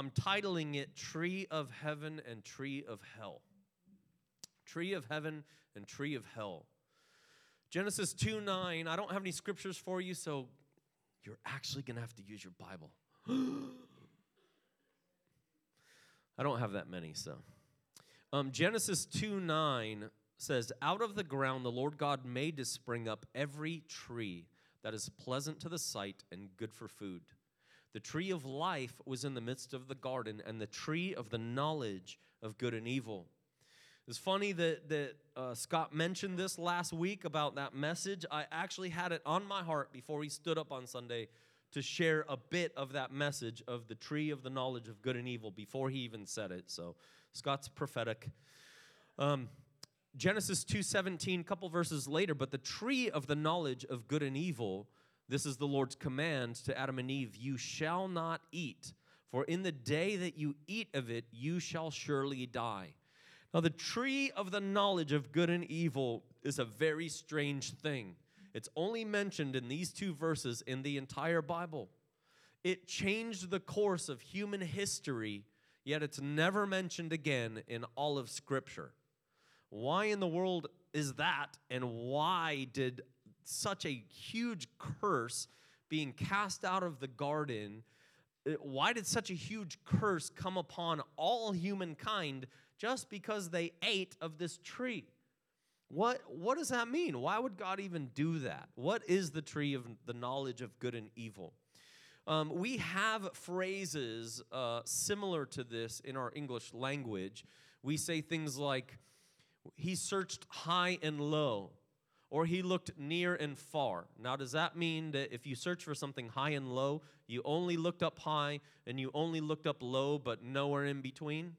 I'm titling it Tree of Heaven and Tree of Hell. Tree of Heaven and Tree of Hell. Genesis 2:9, I don't have any scriptures for you, so you're actually going to have to use your Bible. I don't have that many, so. Genesis 2:9 says, out of the ground the Lord God made to spring up every tree that is pleasant to the sight and good for food. The tree of life was in the midst of the garden, and the tree of the knowledge of good and evil. It's funny that Scott mentioned this last week about that message. I actually had it on my heart before he stood up on Sunday to share a bit of that message of the tree of the knowledge of good and evil before he even said it. So Scott's prophetic. Genesis 2:17, a couple verses later, but the tree of the knowledge of good and evil, this is the Lord's command to Adam and Eve, you shall not eat, for in the day that you eat of it, you shall surely die. Now, the tree of the knowledge of good and evil is a very strange thing. It's only mentioned in these two verses in the entire Bible. It changed the course of human history, yet it's never mentioned again in all of Scripture. Why in the world is that, and why did such a huge curse being cast out of the garden, why did such a huge curse come upon all humankind just because they ate of this tree? What does that mean? Why would God even do that? What is the tree of the knowledge of good and evil? We have phrases similar to this in our English language. We say things like, he searched high and low, or he looked near and far. Now, does that mean that if you search for something high and low, you only looked up high and you only looked up low, but nowhere in between?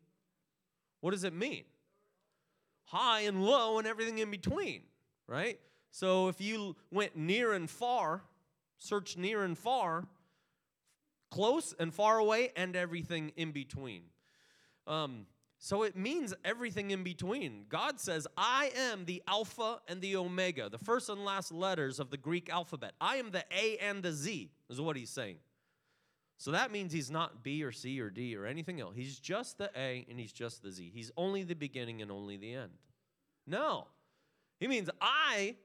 What does it mean? High and low and everything in between, right? So if you went near and far, searched near and far, close and far away, and everything in between. So it means everything in between. God says, I am the Alpha and the Omega, the first and last letters of the Greek alphabet. I am the A and the Z, is what he's saying. So that means he's not B or C or D or anything else. He's just the A and he's just the Z. He's only the beginning and only the end. No. He means I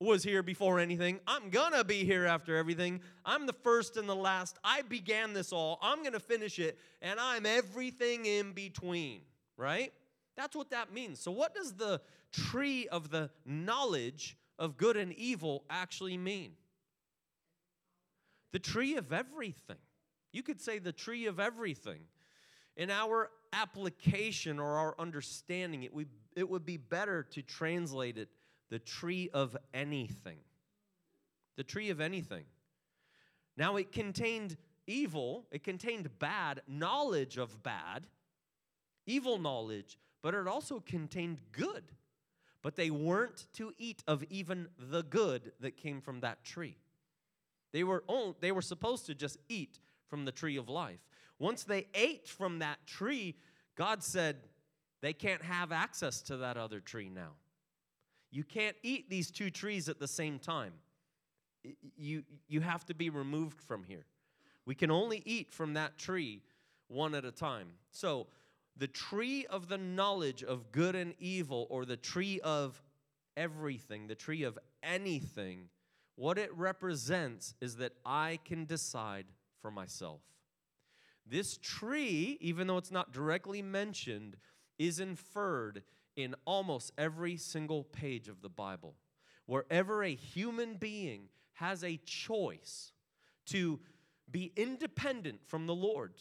was here before anything. I'm going to be here after everything. I'm the first and the last. I began this all. I'm going to finish it. And I'm everything in between. Right? That's what that means. So what does the tree of the knowledge of good and evil actually mean? The tree of everything. You could say the tree of everything. In our application or our understanding, it would be better to translate it the tree of anything. The tree of anything. Now, it contained evil. It contained bad, knowledge of bad, evil knowledge, but it also contained good. But they weren't to eat of even the good that came from that tree. They were supposed to just eat from the tree of life. Once they ate from that tree, God said, they can't have access to that other tree now. You can't eat these two trees at the same time. You have to be removed from here. We can only eat from that tree one at a time. So, the tree of the knowledge of good and evil, or the tree of everything, the tree of anything, what it represents is that I can decide for myself. This tree, even though it's not directly mentioned, is inferred in almost every single page of the Bible. Wherever a human being has a choice to be independent from the Lord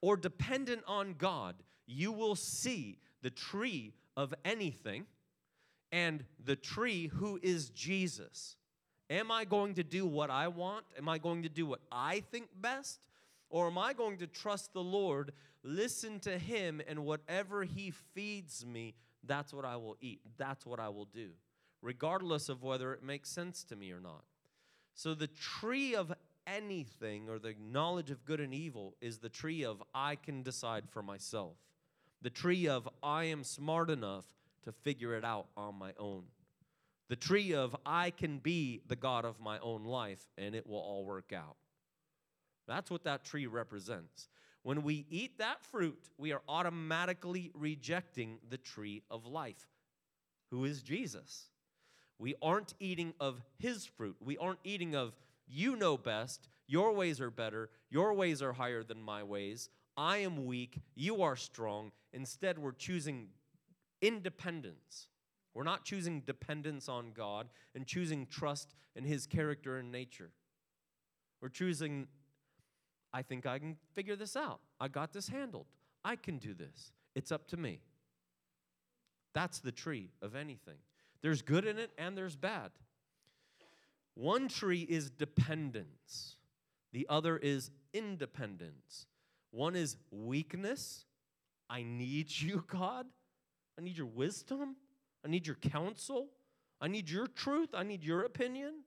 or dependent on God, you will see the tree of anything and the tree who is Jesus. Am I going to do what I want? Am I going to do what I think best? Or am I going to trust the Lord, listen to him, and whatever he feeds me, that's what I will eat. That's what I will do, regardless of whether it makes sense to me or not. So the tree of anything, or the knowledge of good and evil, is the tree of I can decide for myself. The tree of I am smart enough to figure it out on my own. The tree of I can be the God of my own life and it will all work out. That's what that tree represents. When we eat that fruit, we are automatically rejecting the tree of life, who is Jesus. We aren't eating of his fruit. We aren't eating of, you know best, your ways are better, your ways are higher than my ways, I am weak, you are strong. Instead, we're choosing independence. We're not choosing dependence on God and choosing trust in his character and nature. We're choosing, I think I can figure this out. I got this handled. I can do this. It's up to me. That's the tree of anything. There's good in it and there's bad. One tree is dependence. The other is independence. One is weakness. I need you, God. I need your wisdom. I need your counsel. I need your truth. I need your opinion.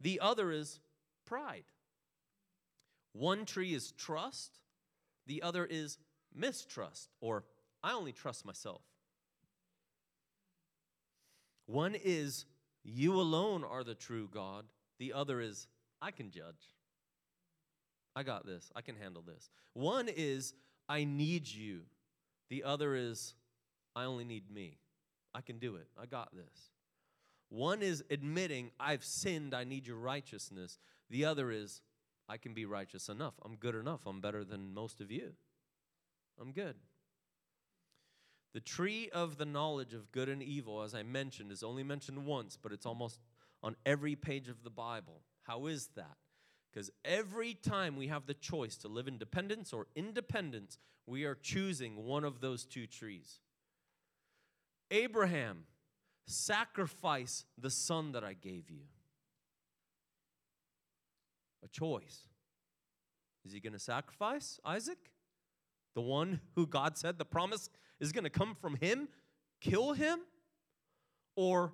The other is pride. One tree is trust. The other is mistrust, or I only trust myself. One is you alone are the true God. The other is I can judge. I got this. I can handle this. One is I need you. The other is I only need me. I can do it. I got this. One is admitting I've sinned. I need your righteousness. The other is I can be righteous enough. I'm good enough. I'm better than most of you. I'm good. The tree of the knowledge of good and evil, as I mentioned, is only mentioned once, but it's almost on every page of the Bible. How is that? Because every time we have the choice to live in dependence or independence, we are choosing one of those two trees. Abraham, sacrifice the son that I gave you. A choice. Is he going to sacrifice Isaac? The one who God said the promise is going to come from him? Kill him? Or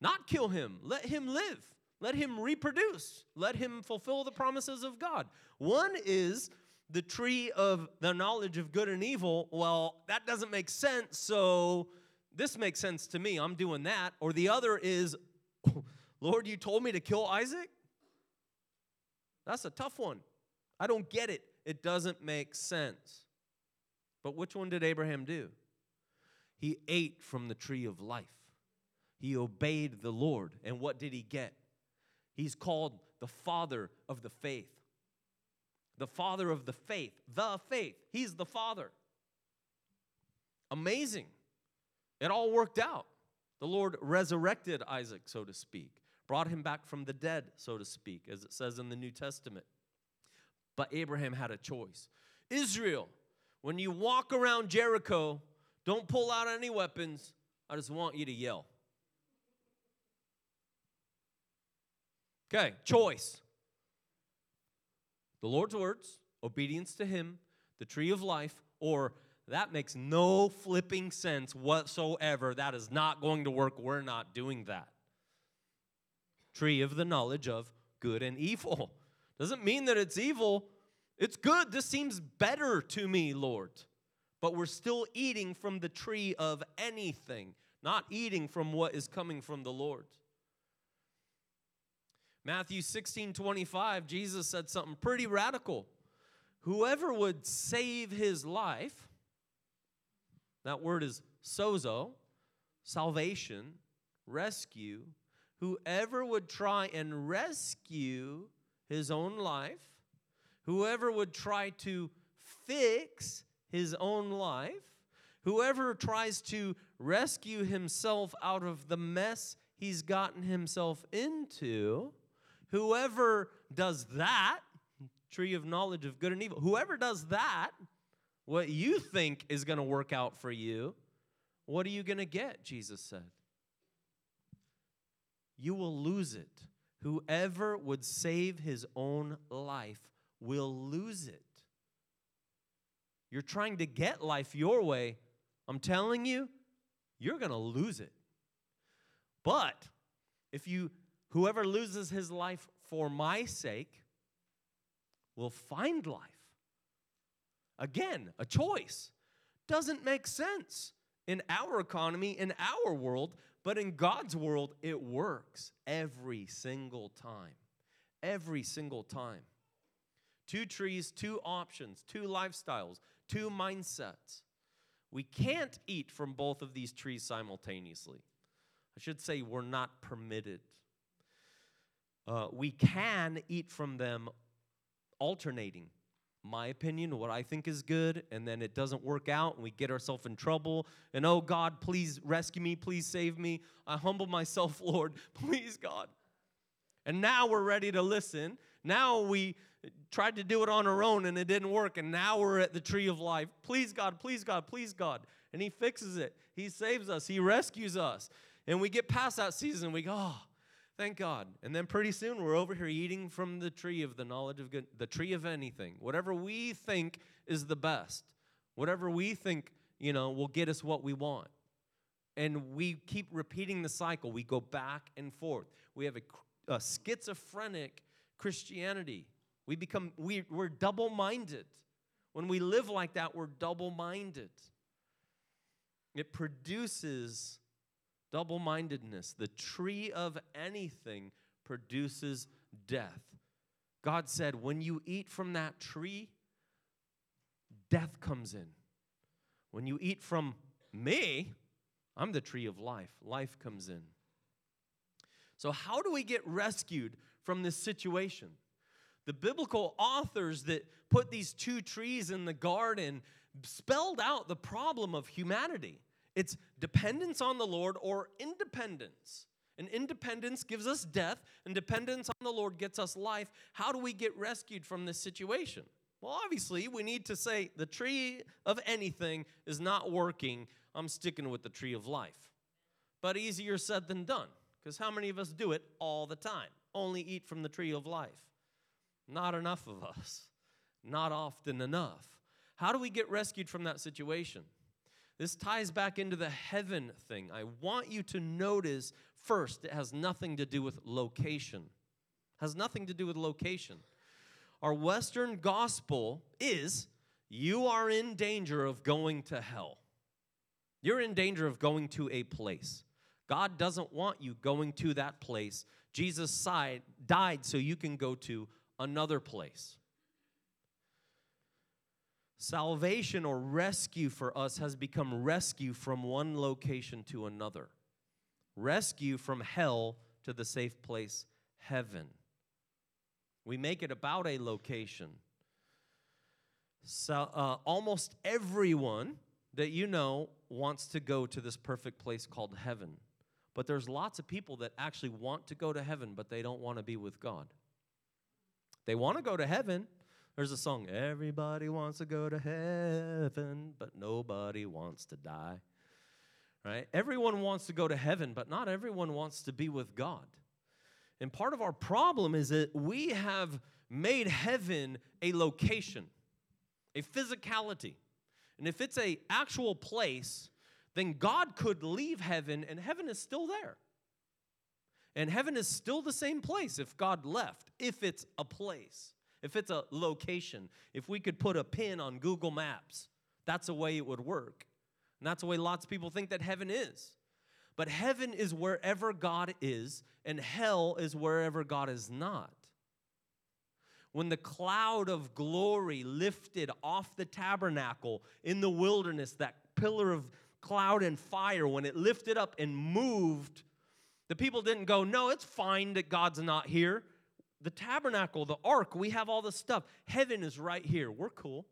not kill him? Let him live. Let him reproduce. Let him fulfill the promises of God. One is the tree of the knowledge of good and evil. Well, that doesn't make sense, so this makes sense to me. I'm doing that. Or the other is, Lord, you told me to kill Isaac? That's a tough one. I don't get it. It doesn't make sense. But which one did Abraham do? He ate from the tree of life. He obeyed the Lord. And what did he get? He's called the father of the faith. The father of the faith. The faith. He's the father. Amazing. It all worked out. The Lord resurrected Isaac, so to speak. Brought him back from the dead, so to speak, as it says in the New Testament. But Abraham had a choice. Israel, when you walk around Jericho, don't pull out any weapons. I just want you to yell. Okay, choice. The Lord's words, obedience to him, the tree of life, or that makes no flipping sense whatsoever. That is not going to work. We're not doing that. Tree of the knowledge of good and evil. Doesn't mean that it's evil. It's good. This seems better to me, Lord. But we're still eating from the tree of anything, not eating from what is coming from the Lord. Matthew 16:25, Jesus said something pretty radical. Whoever would save his life, that word is sozo, salvation, rescue. Whoever would try and rescue his own life, whoever would try to fix his own life, whoever tries to rescue himself out of the mess he's gotten himself into, whoever does that, tree of knowledge of good and evil, whoever does that, what you think is going to work out for you, what are you going to get, Jesus said. You will lose it. Whoever would save his own life will lose it. You're trying to get life your way. I'm telling you, you're going to lose it. But if whoever loses his life for my sake will find life. Again, a choice. Doesn't make sense in our economy, in our world. But in God's world, it works every single time. Every single time. Two trees, two options, two lifestyles, two mindsets. We can't eat from both of these trees simultaneously. I should say we're not permitted. We can eat from them alternating. My opinion, what I think is good, and then it doesn't work out, and we get ourselves in trouble. And, oh, God, please rescue me. Please save me. I humble myself, Lord. Please, God. And now we're ready to listen. Now we tried to do it on our own, and it didn't work. And now we're at the tree of life. Please, God, please, God, please, God. And he fixes it. He saves us. He rescues us. And we get past that season. We go, oh, thank God. And then pretty soon we're over here eating from the tree of the knowledge of good, the tree of anything, whatever we think is the best, whatever we think, you know, will get us what we want. And we keep repeating the cycle. We go back and forth. We have a schizophrenic Christianity. We're double-minded. When we live like that, we're double-minded. It produces double-mindedness. The tree of anything produces death. God said, when you eat from that tree, death comes in. When you eat from me, I'm the tree of life. Life comes in. So how do we get rescued from this situation? The biblical authors that put these two trees in the garden spelled out the problem of humanity. It's dependence on the Lord or independence. And independence gives us death, and dependence on the Lord gets us life. How do we get rescued from this situation? Well, obviously, we need to say the tree of anything is not working. I'm sticking with the tree of life. But easier said than done, because how many of us do it all the time? Only eat from the tree of life. Not enough of us. Not often enough. How do we get rescued from that situation? This ties back into the heaven thing. I want you to notice first, it has nothing to do with location. It has nothing to do with location. Our Western gospel is you are in danger of going to hell. You're in danger of going to a place. God doesn't want you going to that place. Jesus died so you can go to another place. Salvation or rescue for us has become rescue from one location to another. Rescue from hell to the safe place, heaven. We make it about a location. So almost everyone that you know wants to go to this perfect place called heaven. But there's lots of people that actually want to go to heaven, but they don't want to be with God. They want to go to heaven. There's a song, everybody wants to go to heaven, but nobody wants to die, right? Everyone wants to go to heaven, but not everyone wants to be with God. And part of our problem is that we have made heaven a location, a physicality. And if it's an actual place, then God could leave heaven, and heaven is still there. And heaven is still the same place if God left, if it's a place. If it's a location, if we could put a pin on Google Maps, that's the way it would work. And that's the way lots of people think that heaven is. But heaven is wherever God is, and hell is wherever God is not. When the cloud of glory lifted off the tabernacle in the wilderness, that pillar of cloud and fire, when it lifted up and moved, the people didn't go, no, it's fine that God's not here. The tabernacle, the ark, we have all this stuff. Heaven is right here. We're cool.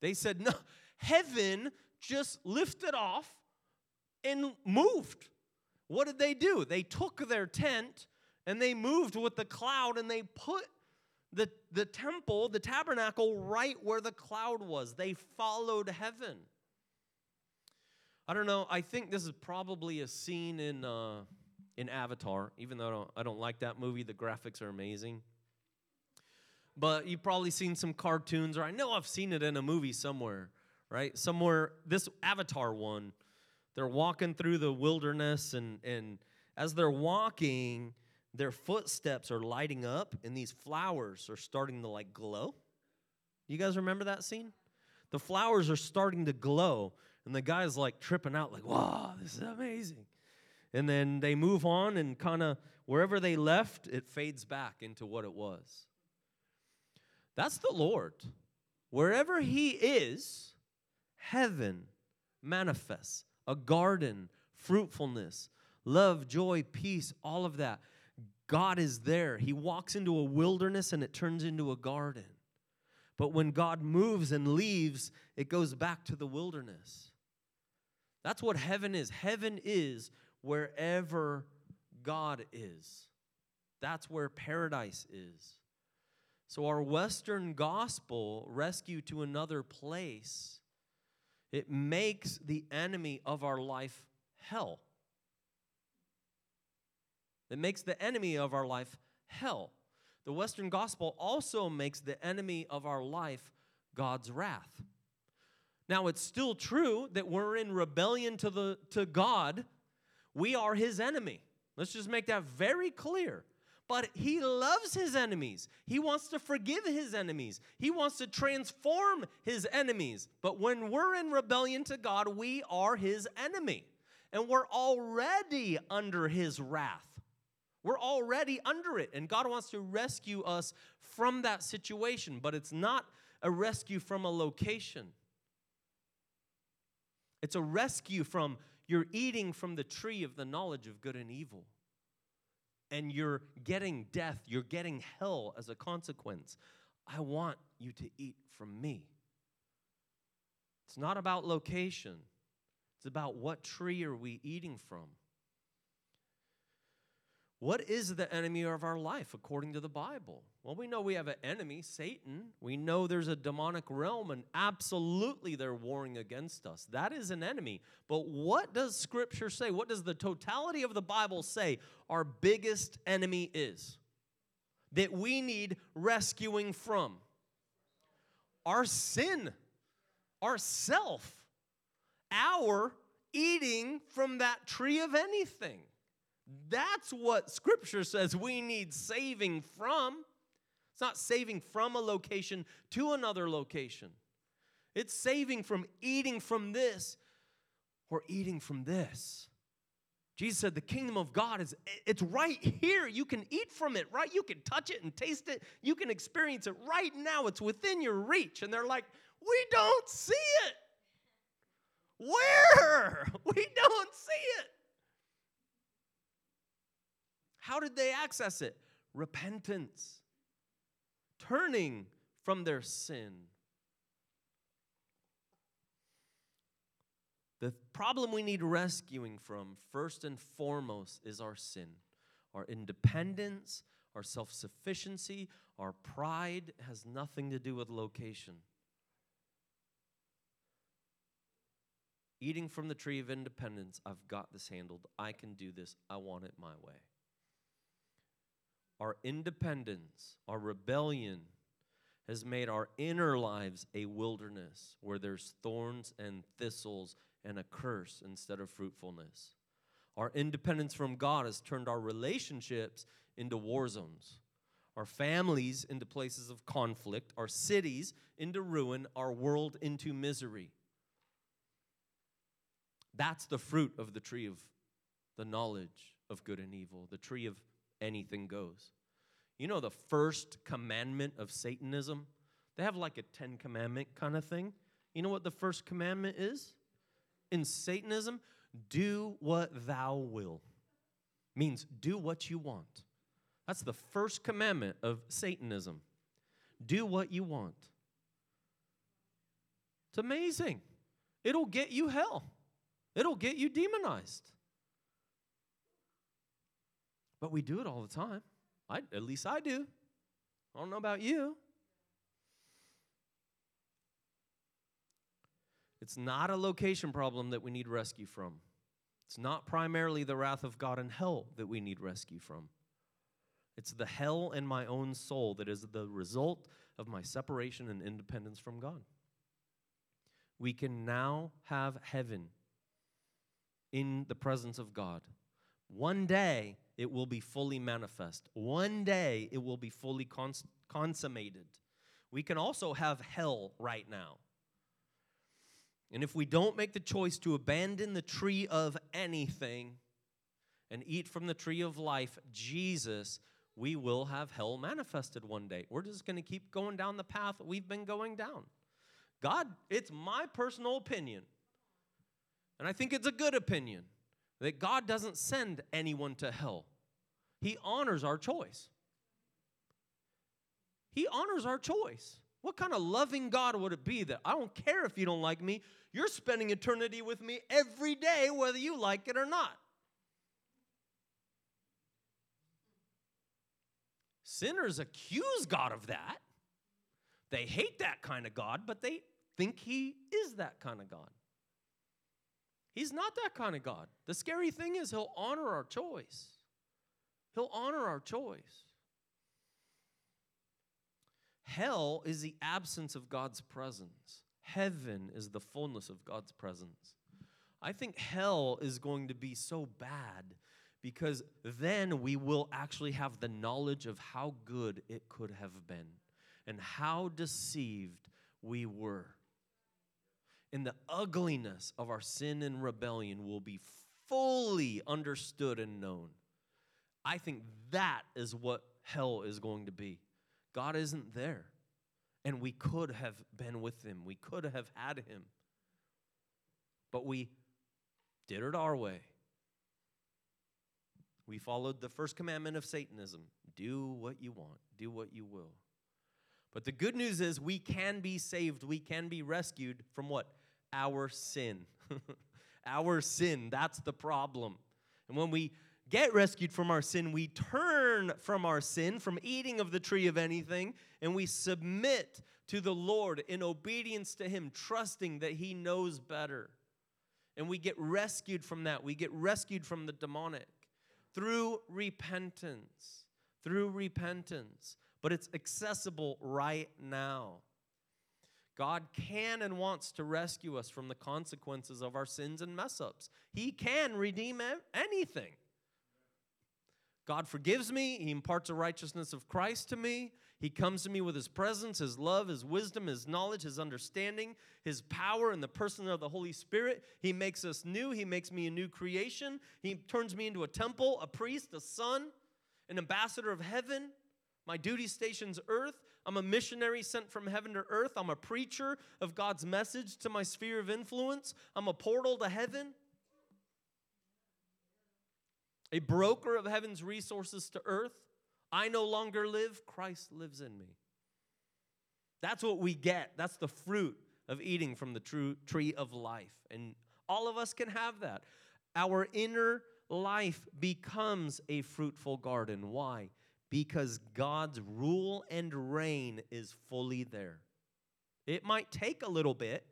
They said, no, heaven just lifted off and moved. What did they do? They took their tent and they moved with the cloud and they put the temple, the tabernacle, right where the cloud was. They followed heaven. I don't know. I think this is probably a scene in Avatar, even though I don't like that movie. The graphics are amazing. But you've probably seen some cartoons, or I know I've seen it in a movie somewhere, right? Somewhere, this Avatar one, they're walking through the wilderness, and as they're walking, their footsteps are lighting up, and these flowers are starting to, like, glow. You guys remember that scene? The flowers are starting to glow, and the guy's, like, tripping out, like, wow, this is amazing. And then they move on, and kind of wherever they left, it fades back into what it was. That's the Lord. Wherever he is, heaven manifests. A garden, fruitfulness, love, joy, peace, all of that. God is there. He walks into a wilderness and it turns into a garden. But when God moves and leaves, it goes back to the wilderness. That's what heaven is. Heaven is wherever God is. That's where paradise is. So our Western gospel, rescue to another place, it makes the enemy of our life hell. It makes the enemy of our life hell. The Western gospel also makes the enemy of our life God's wrath. Now, it's still true that we're in rebellion to God. We are his enemy. Let's just make that very clear. But he loves his enemies. He wants to forgive his enemies. He wants to transform his enemies. But when we're in rebellion to God, we are his enemy. And we're already under his wrath. We're already under it, and God wants to rescue us from that situation, but it's not a rescue from a location. It's a rescue from you're eating from the tree of the knowledge of good and evil, and you're getting death, you're getting hell as a consequence. I want you to eat from me. It's not about location. It's about what tree are we eating from. What is the enemy of our life according to the Bible? Well, we know we have an enemy, Satan. We know there's a demonic realm, and absolutely they're warring against us. That is an enemy. But what does Scripture say? What does the totality of the Bible say our biggest enemy is that we need rescuing from? Our sin, ourself, our eating from that tree of anything. That's what Scripture says we need saving from. It's not saving from a location to another location. It's saving from eating from this or eating from this. Jesus said the kingdom of God is it's right here. You can eat from it, right? You can touch it and taste it. You can experience it right now. It's within your reach. And they're like, we don't see it. Where? We don't see it. How did they access it? Repentance. Turning from their sin. The problem we need rescuing from, first and foremost, is our sin. Our independence, our self-sufficiency, our pride has nothing to do with location. Eating from the tree of independence, I've got this handled. I can do this. I want it my way. Our independence, our rebellion has made our inner lives a wilderness where there's thorns and thistles and a curse instead of fruitfulness. Our independence from God has turned our relationships into war zones, our families into places of conflict, our cities into ruin, our world into misery. That's the fruit of the tree of the knowledge of good and evil, the tree of anything goes. You know the first commandment of Satanism? They have like a 10 commandment kind of thing. You know what the first commandment is? In Satanism, do what thou will. Means do what you want. That's the first commandment of Satanism. Do what you want. It's amazing. It'll get you hell. It'll get you demonized. But we do it all the time. At least I do. I don't know about you. It's not a location problem that we need rescue from. It's not primarily the wrath of God and hell that we need rescue from. It's the hell in my own soul that is the result of my separation and independence from God. We can now have heaven in the presence of God. One day, it will be fully manifest. One day, it will be fully consummated. We can also have hell right now. And if we don't make the choice to abandon the tree of anything and eat from the tree of life, Jesus we will have hell manifested one day. We're just going to keep going down the path we've been going down. God, it's my personal opinion, and I think it's a good opinion, that God doesn't send anyone to hell. He honors our choice. He honors our choice. What kind of loving God would it be that I don't care if you don't like me? You're spending eternity with me every day, whether you like it or not. Sinners accuse God of that. They hate that kind of God, but they think he is that kind of God. He's not that kind of God. The scary thing is he'll honor our choice. He'll honor our choice. Hell is the absence of God's presence. Heaven is the fullness of God's presence. I think hell is going to be so bad because then we will actually have the knowledge of how good it could have been and how deceived we were. And the ugliness of our sin and rebellion will be fully understood and known. I think that is what hell is going to be. God isn't there, and we could have been with him. We could have had him, but we did it our way. We followed the first commandment of Satanism. Do what you want. Do what you will. But the good news is we can be saved. We can be rescued from what? Our sin. Our sin. That's the problem. And when we get rescued from our sin, we turn from our sin, from eating of the tree of anything, and we submit to the Lord in obedience to him, trusting that he knows better. And we get rescued from that. We get rescued from the demonic through repentance, But it's accessible right now. God can and wants to rescue us from the consequences of our sins and mess-ups. He can redeem anything. God forgives me. He imparts the righteousness of Christ to me. He comes to me with his presence, his love, his wisdom, his knowledge, his understanding, his power, and the person of the Holy Spirit. He makes us new. He makes me a new creation. He turns me into a temple, a priest, a son, an ambassador of heaven. My duty station's earth. I'm a missionary sent from heaven to earth. I'm a preacher of God's message to my sphere of influence. I'm a portal to heaven. A broker of heaven's resources to earth. I no longer live. Christ lives in me. That's what we get. That's the fruit of eating from the true tree of life. And all of us can have that. Our inner life becomes a fruitful garden. Why? Because God's rule and reign is fully there. It might take a little bit,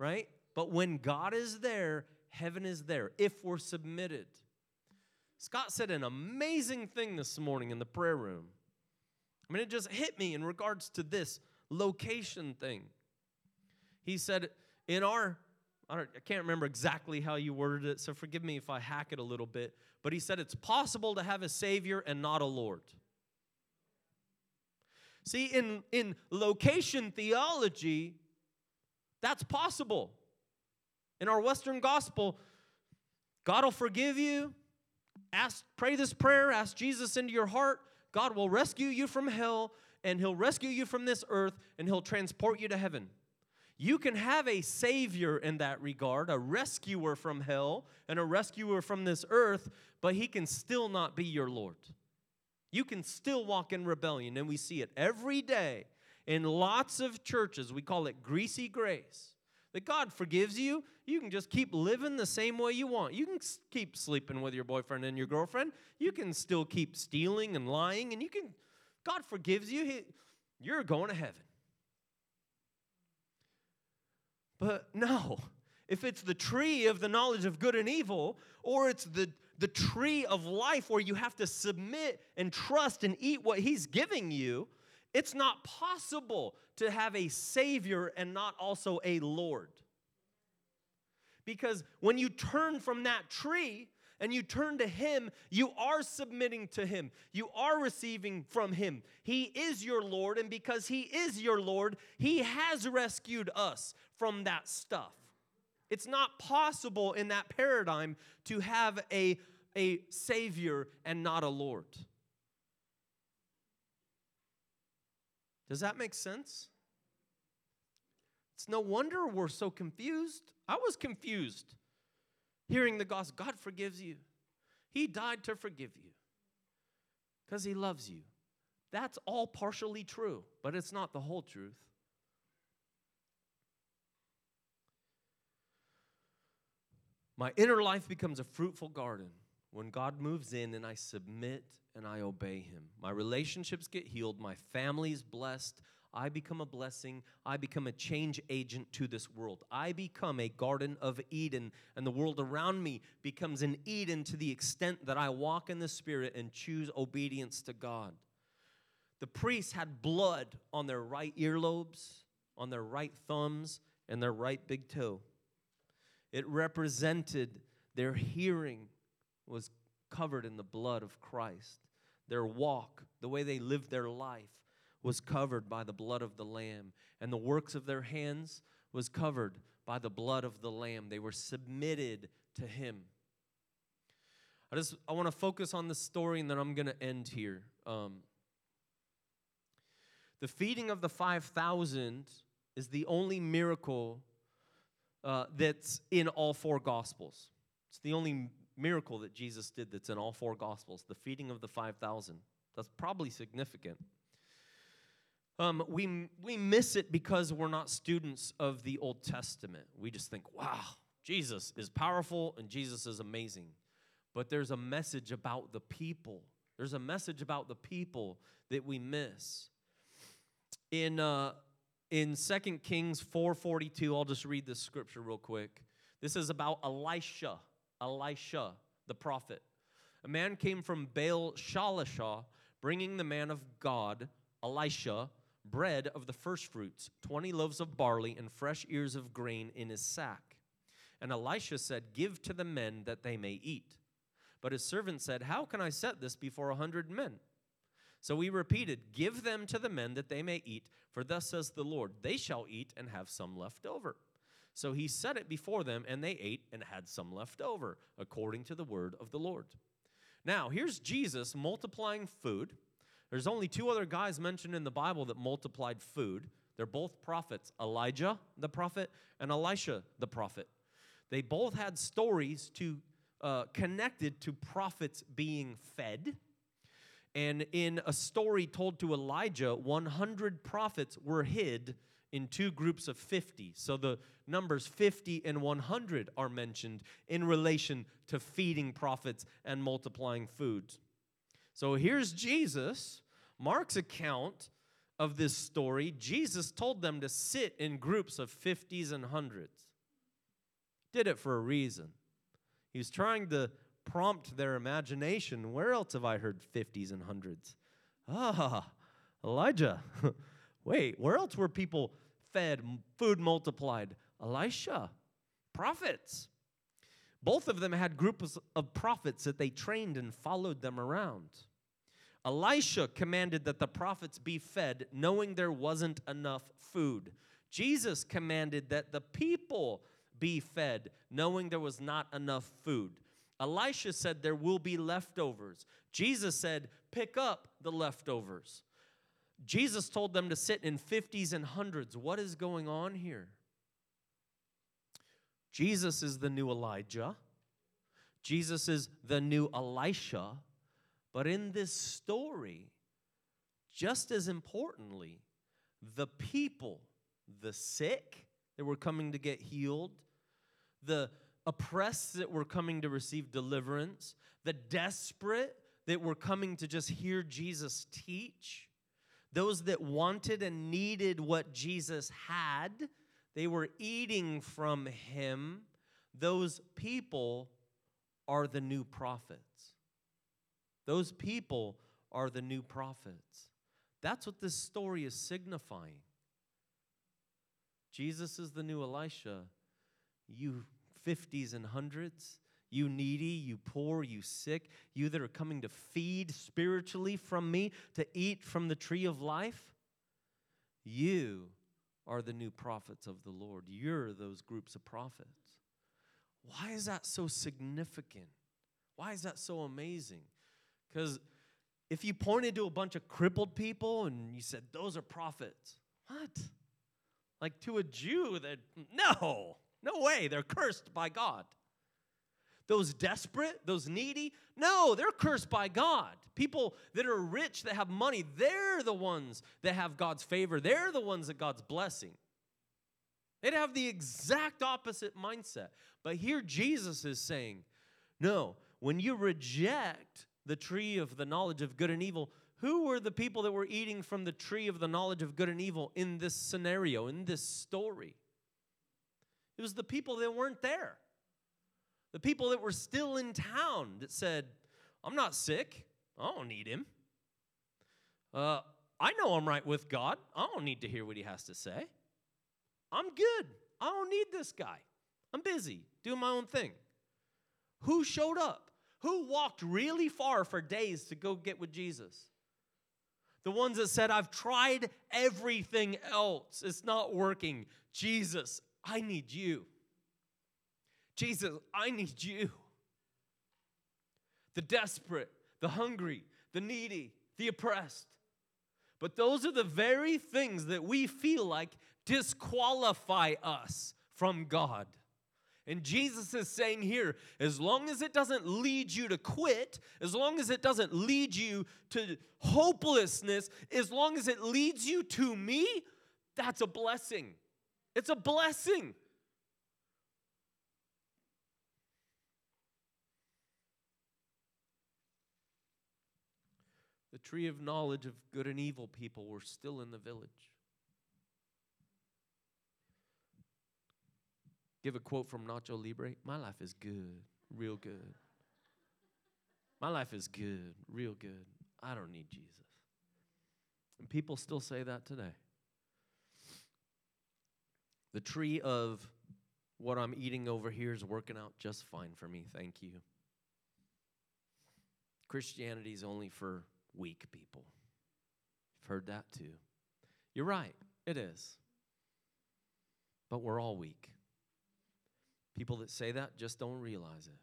right? But when God is there, heaven is there, if we're submitted. Scott said an amazing thing this morning in the prayer room. I mean, it just hit me in regards to this location thing. He said, I can't remember exactly how you worded it, so forgive me if I hack it a little bit, but he said it's possible to have a Savior and not a Lord. See, in location theology, that's possible. In our Western gospel, God will forgive you. Pray this prayer, ask Jesus into your heart. God will rescue you from hell, and he'll rescue you from this earth, and he'll transport you to heaven. You can have a Savior in that regard, a rescuer from hell and a rescuer from this earth, but he can still not be your Lord. You can still walk in rebellion, and we see it every day in lots of churches. We call it greasy grace. That God forgives you, you can just keep living the same way you want. You can keep sleeping with your boyfriend and your girlfriend. You can still keep stealing and lying, and God forgives you. You're going to heaven. But no, if it's the tree of the knowledge of good and evil, or it's the tree of life where you have to submit and trust and eat what he's giving you, it's not possible to have a Savior and not also a Lord. Because when you turn from that tree and you turn to him, you are submitting to him. You are receiving from him. He is your Lord, and because he is your Lord, he has rescued us from that stuff. It's not possible in that paradigm to have a Savior and not a Lord. Does that make sense? It's no wonder we're so confused. I was confused hearing the gospel. God forgives you. He died to forgive you because he loves you. That's all partially true, but it's not the whole truth. My inner life becomes a fruitful garden when God moves in and I submit and I obey him. My relationships get healed. My family is blessed. I become a blessing. I become a change agent to this world. I become a Garden of Eden, and the world around me becomes an Eden to the extent that I walk in the Spirit and choose obedience to God. The priests had blood on their right earlobes, on their right thumbs, and their right big toe. It represented their hearing was covered in the blood of Christ. Their walk, the way they lived their life, was covered by the blood of the Lamb. And the works of their hands was covered by the blood of the Lamb. They were submitted to him. I want to focus on this story, and then I'm going to end here. The feeding of the 5,000 is the only miracle that's in all four Gospels. It's the only miracle that Jesus did that's in all four Gospels, the feeding of the 5,000. That's probably significant. We miss it because we're not students of the Old Testament. We just think, wow, Jesus is powerful and Jesus is amazing. But there's a message about the people. There's a message about the people that we miss. In 2 Kings 4:42, I'll just read this scripture real quick. This is about Elisha, the prophet. A man came from Baal Shalishah, bringing the man of God, Elisha, bread of the first fruits, 20 loaves of barley, and fresh ears of grain in his sack. And Elisha said, "Give to the men that they may eat." But his servant said, "How can I set this before 100 men? So he repeated, "Give them to the men that they may eat, for thus says the Lord, they shall eat and have some left over." So he set it before them, and they ate and had some left over, according to the word of the Lord. Now, here's Jesus multiplying food. There's only two other guys mentioned in the Bible that multiplied food. They're both prophets, Elijah the prophet and Elisha the prophet. They both had stories connected to prophets being fed. And in a story told to Elijah, 100 prophets were hid in two groups of 50. So the numbers 50 and 100 are mentioned in relation to feeding prophets and multiplying food. So here's Jesus. Mark's account of this story, Jesus told them to sit in groups of 50s and 100s. Did it for a reason. He was trying to prompt their imagination. Where else have I heard 50s and 100s? Elijah. Wait, where else were people fed, food multiplied? Elisha. Prophets. Both of them had groups of prophets that they trained and followed them around. Elisha commanded that the prophets be fed, knowing there wasn't enough food. Jesus commanded that the people be fed, knowing there was not enough food. Elisha said there will be leftovers. Jesus said, pick up the leftovers. Jesus told them to sit in 50s and 100s. What is going on here? Jesus is the new Elijah. Jesus is the new Elisha. But in this story, just as importantly, the people, the sick that were coming to get healed, the oppressed that were coming to receive deliverance, the desperate that were coming to just hear Jesus teach, those that wanted and needed what Jesus had, they were eating from him. Those people are the new prophets. Those people are the new prophets. That's what this story is signifying. Jesus is the new Elisha. You 50s and 100s, you needy, you poor, you sick, you that are coming to feed spiritually from me, to eat from the tree of life, you are the new prophets of the Lord. You're those groups of prophets. Why is that so significant? Why is that so amazing? Because If you pointed to a bunch of crippled people and you said, those are prophets, what? Like to a Jew, that no way, they're cursed by God. Those desperate, those needy, no, they're cursed by God. People that are rich, that have money, they're the ones that have God's favor. They're the ones that God's blessing. They'd have the exact opposite mindset. But here Jesus is saying, no, when you reject the tree of the knowledge of good and evil, who were the people that were eating from the tree of the knowledge of good and evil in this scenario, in this story? It was the people that weren't there. The people that were still in town that said, I'm not sick. I don't need him. I know I'm right with God. I don't need to hear what he has to say. I'm good. I don't need this guy. I'm busy doing my own thing. Who showed up? Who walked really far for days to go get with Jesus? The ones that said, I've tried everything else. It's not working. Jesus, I need you. Jesus, I need you. The desperate, the hungry, the needy, the oppressed. But those are the very things that we feel like disqualify us from God. And Jesus is saying here, as long as it doesn't lead you to quit, as long as it doesn't lead you to hopelessness, as long as it leads you to me, that's a blessing. It's a blessing. The tree of knowledge of good and evil people were still in the village. Give a quote from Nacho Libre. My life is good, real good. My life is good, real good. I don't need Jesus. And people still say that today. The tree of what I'm eating over here is working out just fine for me. Thank you. Christianity is only for weak people. You've heard that too. You're right, it is. But we're all weak. People that say that just don't realize it.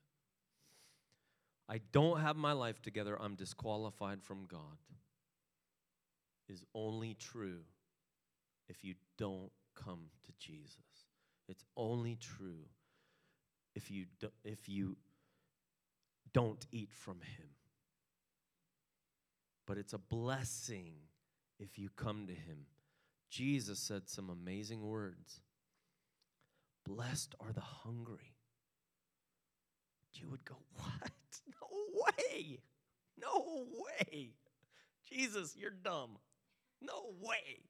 I don't have my life together. I'm disqualified from God. Is only true if you don't come to Jesus. It's only true if you don't eat from him. But it's a blessing if you come to him. Jesus said some amazing words. Blessed are the hungry. You would go, what? No way. No way. Jesus, you're dumb. No way.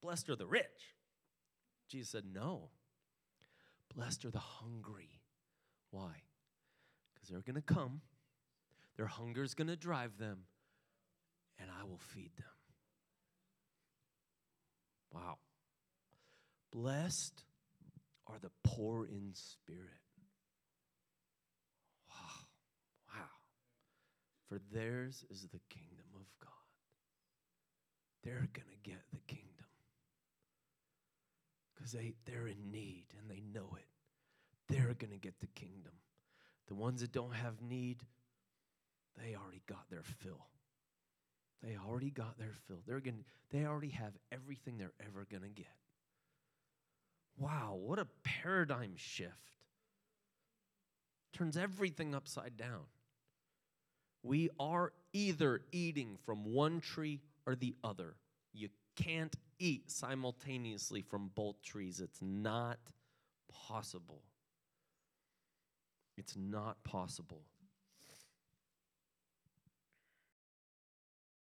Blessed are the rich. Jesus said, no. Blessed are the hungry. Why? Because they're going to come. Their hunger is going to drive them, and I will feed them. Wow. Blessed are the poor in spirit. Wow. For theirs is the kingdom of God. They're going to get the kingdom. Because they're in need, and they know it. They're going to get the kingdom. The ones that don't have need, they already got their fill. They already got their fill. They already have everything they're ever going to get. Wow, what a paradigm shift. Turns everything upside down. We are either eating from one tree or the other. You can't eat simultaneously from both trees. It's not possible. It's not possible.